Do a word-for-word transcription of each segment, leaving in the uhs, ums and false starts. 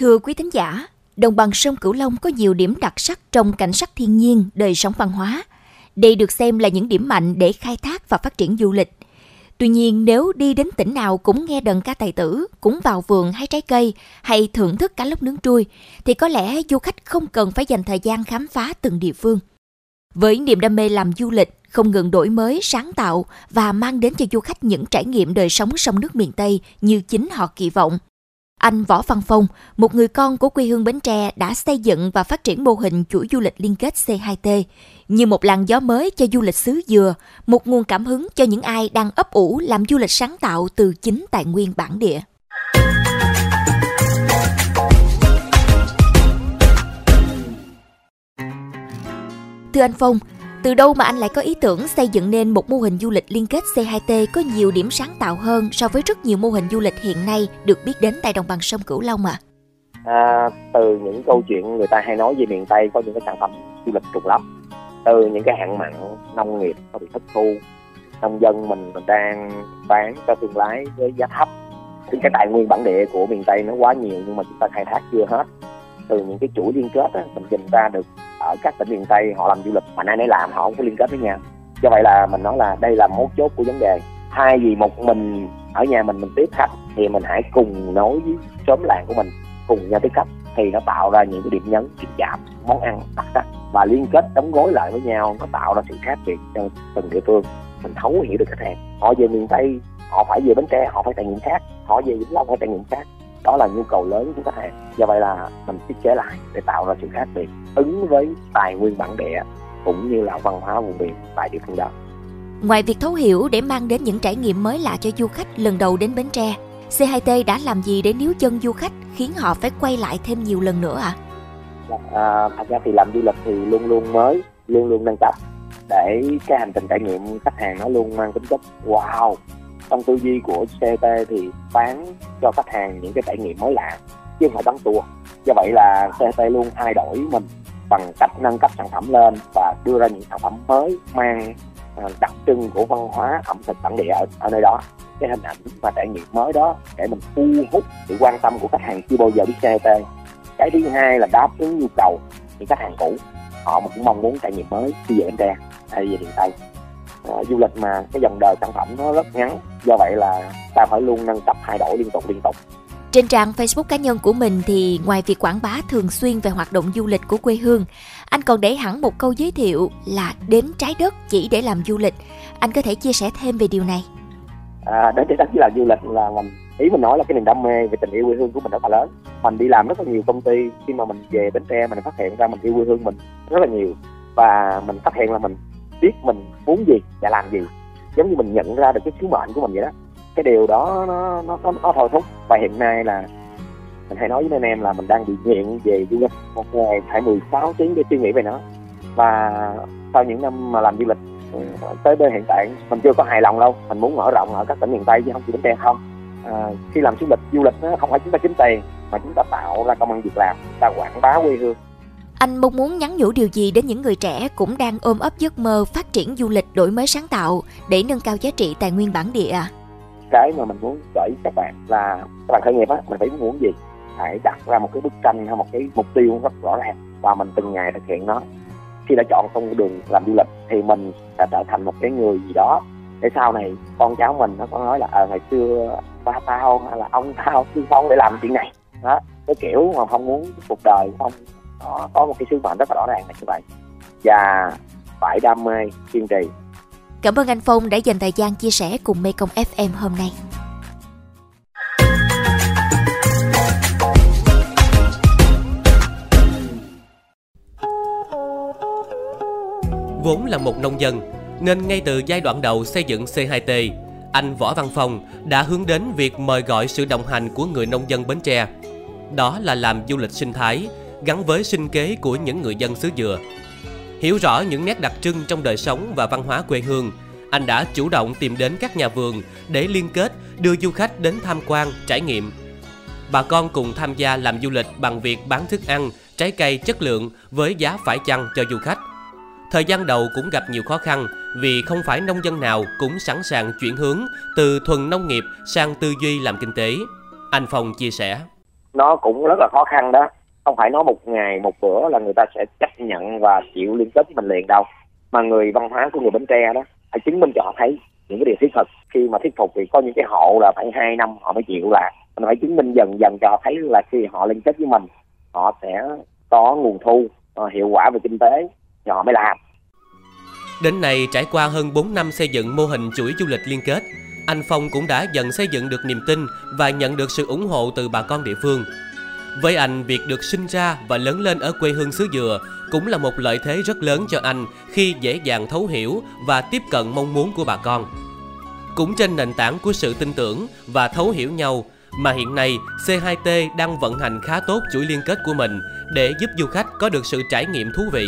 Thưa quý thính giả, đồng bằng sông Cửu Long có nhiều điểm đặc sắc trong cảnh sắc thiên nhiên, đời sống văn hóa. Đây được xem là những điểm mạnh để khai thác và phát triển du lịch. Tuy nhiên, nếu đi đến tỉnh nào cũng nghe đờn ca tài tử, cũng vào vườn hái trái cây hay thưởng thức cá lóc nướng trui, thì có lẽ du khách không cần phải dành thời gian khám phá từng địa phương. Với niềm đam mê làm du lịch, không ngừng đổi mới, sáng tạo và mang đến cho du khách những trải nghiệm đời sống sông nước miền Tây như chính họ kỳ vọng, anh Võ Văn Phong, một người con của quê hương Bến Tre, đã xây dựng và phát triển mô hình chuỗi du lịch liên kết C hai T như một làn gió mới cho du lịch xứ Dừa, một nguồn cảm hứng cho những ai đang ấp ủ làm du lịch sáng tạo từ chính tài nguyên bản địa. Thưa anh Phong, từ đâu mà anh lại có ý tưởng xây dựng nên một mô hình du lịch liên kết C hai T có nhiều điểm sáng tạo hơn so với rất nhiều mô hình du lịch hiện nay được biết đến tại đồng bằng sông Cửu Long ạ? À? À, từ những câu chuyện người ta hay nói về miền Tây có những cái sản phẩm du lịch trùng lắp, từ những cái hạn mặn nông nghiệp có bị thất thu, nông dân mình mình đang bán cho thương lái với giá thấp. Thì cái tài nguyên bản địa của miền Tây nó quá nhiều nhưng mà chúng ta khai thác chưa hết. Từ những cái chuỗi liên kết á, mình tìm ra được ở các tỉnh miền Tây họ làm du lịch mà nay nấy làm, họ không có liên kết với nhau. Do vậy là mình nói là đây là mấu chốt của vấn đề. Thay vì một mình ở nhà mình mình tiếp khách thì mình hãy cùng nối với xóm làng của mình, cùng nhau tiếp khách thì nó tạo ra những cái điểm nhấn, điểm chạm, món ăn đặc sắc và liên kết đóng gói lại với nhau, nó tạo ra sự khác biệt cho từng địa phương. Mình thấu hiểu được khách hàng, họ về miền Tây họ phải về Bến Tre họ phải trải nghiệm khác, họ về Vĩnh Long phải trải nghiệm khác. Đó là nhu cầu lớn của khách hàng. Do vậy là mình thiết kế lại để tạo ra sự khác biệt ứng với tài nguyên bản địa cũng như là văn hóa vùng miền tại địa phương đó. Ngoài việc thấu hiểu để mang đến những trải nghiệm mới lạ cho du khách lần đầu đến Bến Tre, C hai T đã làm gì để níu chân du khách khiến họ phải quay lại thêm nhiều lần nữa ạ? À? Thật ra thì làm du lịch thì luôn luôn mới, luôn luôn nâng cấp để cái hành trình trải nghiệm khách hàng nó luôn mang tính chất wow. Trong tư duy của C hai T thì bán cho khách hàng những cái trải nghiệm mới lạ chứ không phải bán tour. Do vậy là C hai T luôn thay đổi mình bằng cách nâng cấp sản phẩm lên và đưa ra những sản phẩm mới mang đặc trưng của văn hóa ẩm thực bản địa ở, ở nơi đó. Cái hình ảnh và trải nghiệm mới đó để mình thu hút sự quan tâm của khách hàng chưa bao giờ biết C hai T. Cái thứ hai là đáp ứng nhu cầu những khách hàng cũ, họ cũng mong muốn trải nghiệm mới khi về Bến Tre hay về miền Tây. À, du lịch mà cái dòng đời sản phẩm nó rất ngắn, do vậy là ta phải luôn nâng cấp thay đổi liên tục liên tục. Trên trang Facebook cá nhân của mình thì ngoài việc quảng bá thường xuyên về hoạt động du lịch của quê hương, anh còn để hẳn một câu giới thiệu là đến trái đất chỉ để làm du lịch. Anh có thể chia sẻ thêm về điều này? À, đến trái đất chỉ làm du lịch là mình ý mình nói là cái niềm đam mê về tình yêu quê hương của mình rất là lớn. Mình đi làm rất là nhiều công ty, khi mà mình về Bến Tre mình phát hiện ra mình yêu quê hương mình rất là nhiều và mình phát hiện là mình biết mình muốn gì và làm gì, giống như mình nhận ra được cái sứ mệnh của mình vậy đó. Cái điều đó nó nó nó, nó thôi thúc. Và hiện nay là mình hay nói với anh em là mình đang bị nghiện về du lịch, một ngày phải mười sáu tiếng để suy nghĩ về nó. Và sau những năm mà làm du lịch tới bên hiện tại mình chưa có hài lòng đâu, mình muốn mở rộng ở các tỉnh miền Tây chứ không chỉ Bến Tre không. À, khi làm du lịch du lịch nó không phải chúng ta kiếm tiền mà chúng ta tạo ra công ăn việc làm, ta quảng bá quê hương. Anh mong muốn nhắn nhủ điều gì đến những người trẻ cũng đang ôm ấp giấc mơ phát triển du lịch đổi mới sáng tạo để nâng cao giá trị tài nguyên bản địa? Cái mà mình muốn gửi các bạn là các bạn khởi nghiệp á, mình phải muốn gì? Phải đặt ra một cái bức tranh hay một cái mục tiêu rất rõ ràng và mình từng ngày thực hiện nó. Khi đã chọn con đường làm du lịch thì mình sẽ trở thành một cái người gì đó để sau này con cháu mình nó có nói là à, ngày xưa ba tao hay là ông tao xưa phong để làm chuyện này đó. Cái kiểu mà không muốn cuộc đời không Đó, có một cái sứ mệnh rất là rõ ràng là như vậy và phải đam mê kiên trì. Cảm ơn anh Phong đã dành thời gian chia sẻ cùng Mekong ép em hôm nay. Vốn là một nông dân nên ngay từ giai đoạn đầu xây dựng C hai T, anh Võ Văn Phong đã hướng đến việc mời gọi sự đồng hành của người nông dân Bến Tre. Đó là làm du lịch sinh thái gắn với sinh kế của những người dân xứ Dừa. Hiểu rõ những nét đặc trưng trong đời sống và văn hóa quê hương, anh đã chủ động tìm đến các nhà vườn để liên kết đưa du khách đến tham quan, trải nghiệm. Bà con cùng tham gia làm du lịch bằng việc bán thức ăn, trái cây chất lượng với giá phải chăng cho du khách. Thời gian đầu cũng gặp nhiều khó khăn vì không phải nông dân nào cũng sẵn sàng chuyển hướng từ thuần nông nghiệp sang tư duy làm kinh tế. Anh Phong chia sẻ. nó cũng rất là khó khăn đó. Không phải nói một ngày một bữa là người ta sẽ chấp nhận và chịu liên kết mình liền đâu, mà người văn hóa của người Bến Tre đó phải chứng minh cho họ thấy những cái điều thiết thực. Khi mà thuyết phục thì có những cái hộ là phải hai năm họ mới chịu, là mình phải chứng minh dần dần cho họ thấy là khi họ liên kết với mình họ sẽ có nguồn thu hiệu quả về kinh tế thì họ mới làm. Đến nay, trải qua hơn bốn năm xây dựng mô hình chuỗi du lịch liên kết, anh Phong cũng đã dần xây dựng được niềm tin và nhận được sự ủng hộ từ bà con địa phương. Với anh, việc được sinh ra và lớn lên ở quê hương xứ Dừa cũng là một lợi thế rất lớn cho anh khi dễ dàng thấu hiểu và tiếp cận mong muốn của bà con. Cũng trên nền tảng của sự tin tưởng và thấu hiểu nhau mà hiện nay xê hai tê đang vận hành khá tốt chuỗi liên kết của mình để giúp du khách có được sự trải nghiệm thú vị.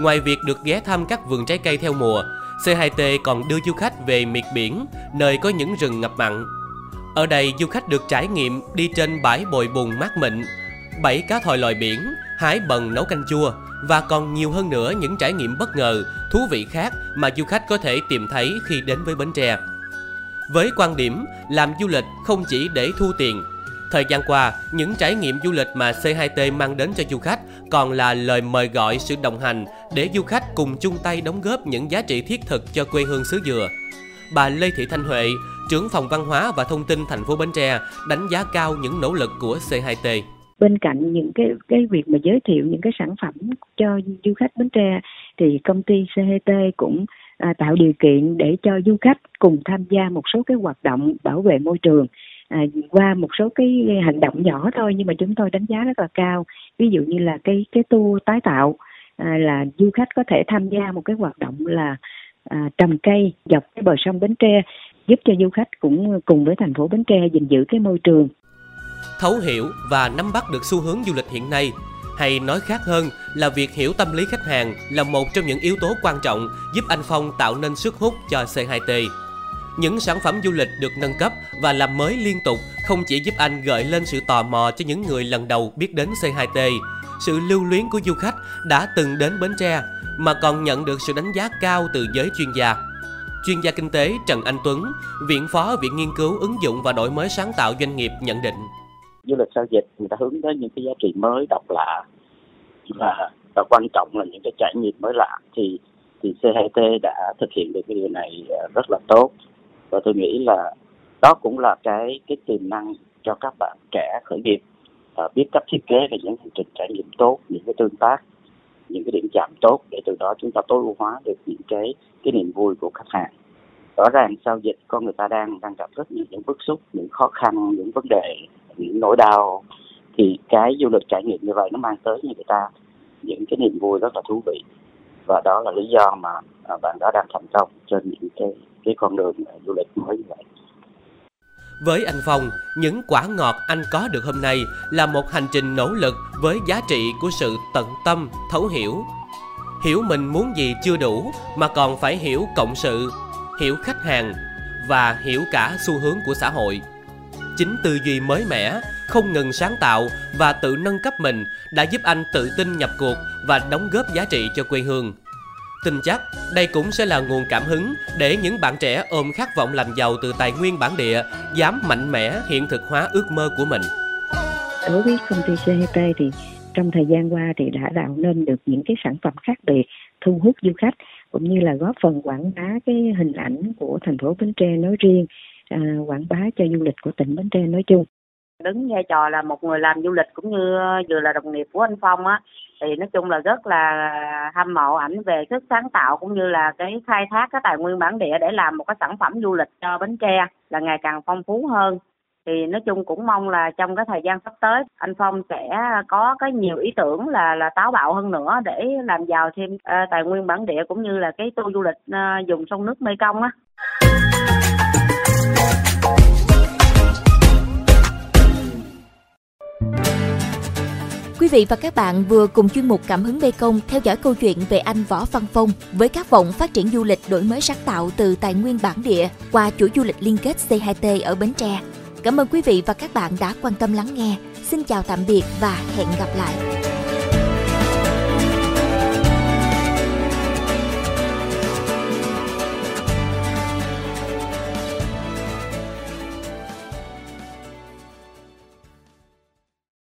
Ngoài việc được ghé thăm các vườn trái cây theo mùa, xê hai tê còn đưa du khách về miệt biển, nơi có những rừng ngập mặn. Ở đây, du khách được trải nghiệm đi trên bãi bồi bùn mát mịn, bẫy cá thòi lòi biển, hái bần nấu canh chua và còn nhiều hơn nữa những trải nghiệm bất ngờ, thú vị khác mà du khách có thể tìm thấy khi đến với Bến Tre. Với quan điểm làm du lịch không chỉ để thu tiền, thời gian qua, những trải nghiệm du lịch mà xê hai tê mang đến cho du khách còn là lời mời gọi sự đồng hành để du khách cùng chung tay đóng góp những giá trị thiết thực cho quê hương xứ Dừa. Bà Lê Thị Thanh Huệ, trưởng phòng văn hóa và thông tin thành phố Bến Tre, đánh giá cao những nỗ lực của xê hai tê. Bên cạnh những cái cái việc mà giới thiệu những cái sản phẩm cho du khách Bến Tre thì công ty xê hai tê cũng à, tạo điều kiện để cho du khách cùng tham gia một số cái hoạt động bảo vệ môi trường. À, qua một số cái hành động nhỏ thôi nhưng mà chúng tôi đánh giá rất là cao, ví dụ như là cái cái tour tái tạo, à, là du khách có thể tham gia một cái hoạt động là à, trồng cây dọc cái bờ sông Bến Tre, giúp cho du khách cũng cùng với thành phố Bến Tre gìn giữ cái môi trường. Thấu hiểu và nắm bắt được xu hướng du lịch hiện nay, hay nói khác hơn là việc hiểu tâm lý khách hàng, là một trong những yếu tố quan trọng giúp anh Phong tạo nên sức hút cho xê hai tê. Những sản phẩm du lịch được nâng cấp và làm mới liên tục không chỉ giúp anh gợi lên sự tò mò cho những người lần đầu biết đến xê hai tê, sự lưu luyến của du khách đã từng đến Bến Tre, mà còn nhận được sự đánh giá cao từ giới chuyên gia. Chuyên gia kinh tế Trần Anh Tuấn, Viện Phó Viện Nghiên cứu Ứng dụng và Đổi mới Sáng tạo Doanh nghiệp nhận định. Du lịch sau dịch người ta hướng tới những cái giá trị mới, độc lạ và, và quan trọng là những cái trải nghiệm mới lạ. Thì, thì xê hai tê đã thực hiện được cái điều này rất là tốt. Và tôi nghĩ là đó cũng là cái cái tiềm năng cho các bạn trẻ khởi nghiệp à, biết cách thiết kế về những hành trình trải nghiệm tốt, những cái tương tác, những cái điểm chạm tốt để từ đó chúng ta tối ưu hóa được những cái cái niềm vui của khách hàng. Rõ ràng sau dịch con người ta đang đang gặp rất nhiều những bức xúc, những khó khăn, những vấn đề, những nỗi đau, thì cái du lịch trải nghiệm như vậy nó mang tới cho người ta những cái niềm vui rất là thú vị. Và đó là lý do mà bạn đã đang thành công trên những cái, cái con đường du lịch mới như vậy. Với anh Phong, những quả ngọt anh có được hôm nay là một hành trình nỗ lực với giá trị của sự tận tâm, thấu hiểu. Hiểu mình muốn gì chưa đủ mà còn phải hiểu cộng sự, hiểu khách hàng và hiểu cả xu hướng của xã hội. Chính tư duy mới mẻ, không ngừng sáng tạo và tự nâng cấp mình đã giúp anh tự tin nhập cuộc và đóng góp giá trị cho quê hương. Tin chắc đây cũng sẽ là nguồn cảm hứng để những bạn trẻ ôm khát vọng làm giàu từ tài nguyên bản địa, dám mạnh mẽ hiện thực hóa ước mơ của mình. Đối với công ty xê hai tê thì trong thời gian qua thì đã tạo nên được những cái sản phẩm khác biệt thu hút du khách, cũng như là góp phần quảng bá cái hình ảnh của thành phố Bến Tre nói riêng, à, quảng bá cho du lịch của tỉnh Bến Tre nói chung. Đứng vai trò là một người làm du lịch cũng như vừa là đồng nghiệp của anh Phong á, thì nói chung là rất là hâm mộ ảnh về sức sáng tạo cũng như là cái khai thác cái tài nguyên bản địa để làm một cái sản phẩm du lịch cho Bến Tre là ngày càng phong phú hơn. Thì nói chung cũng mong là trong cái thời gian sắp tới anh Phong sẽ có cái nhiều ý tưởng là là táo bạo hơn nữa để làm giàu thêm uh, tài nguyên bản địa cũng như là cái tour du lịch uh, vùng sông nước Mekong á. Quý vị và các bạn vừa cùng chuyên mục Cảm hứng Mekong theo dõi câu chuyện về anh Võ Văn Phong với khát vọng phát triển du lịch đổi mới sáng tạo từ tài nguyên bản địa qua chuỗi du lịch liên kết xê hai tê ở Bến Tre. Cảm ơn quý vị và các bạn đã quan tâm lắng nghe. Xin chào tạm biệt và hẹn gặp lại.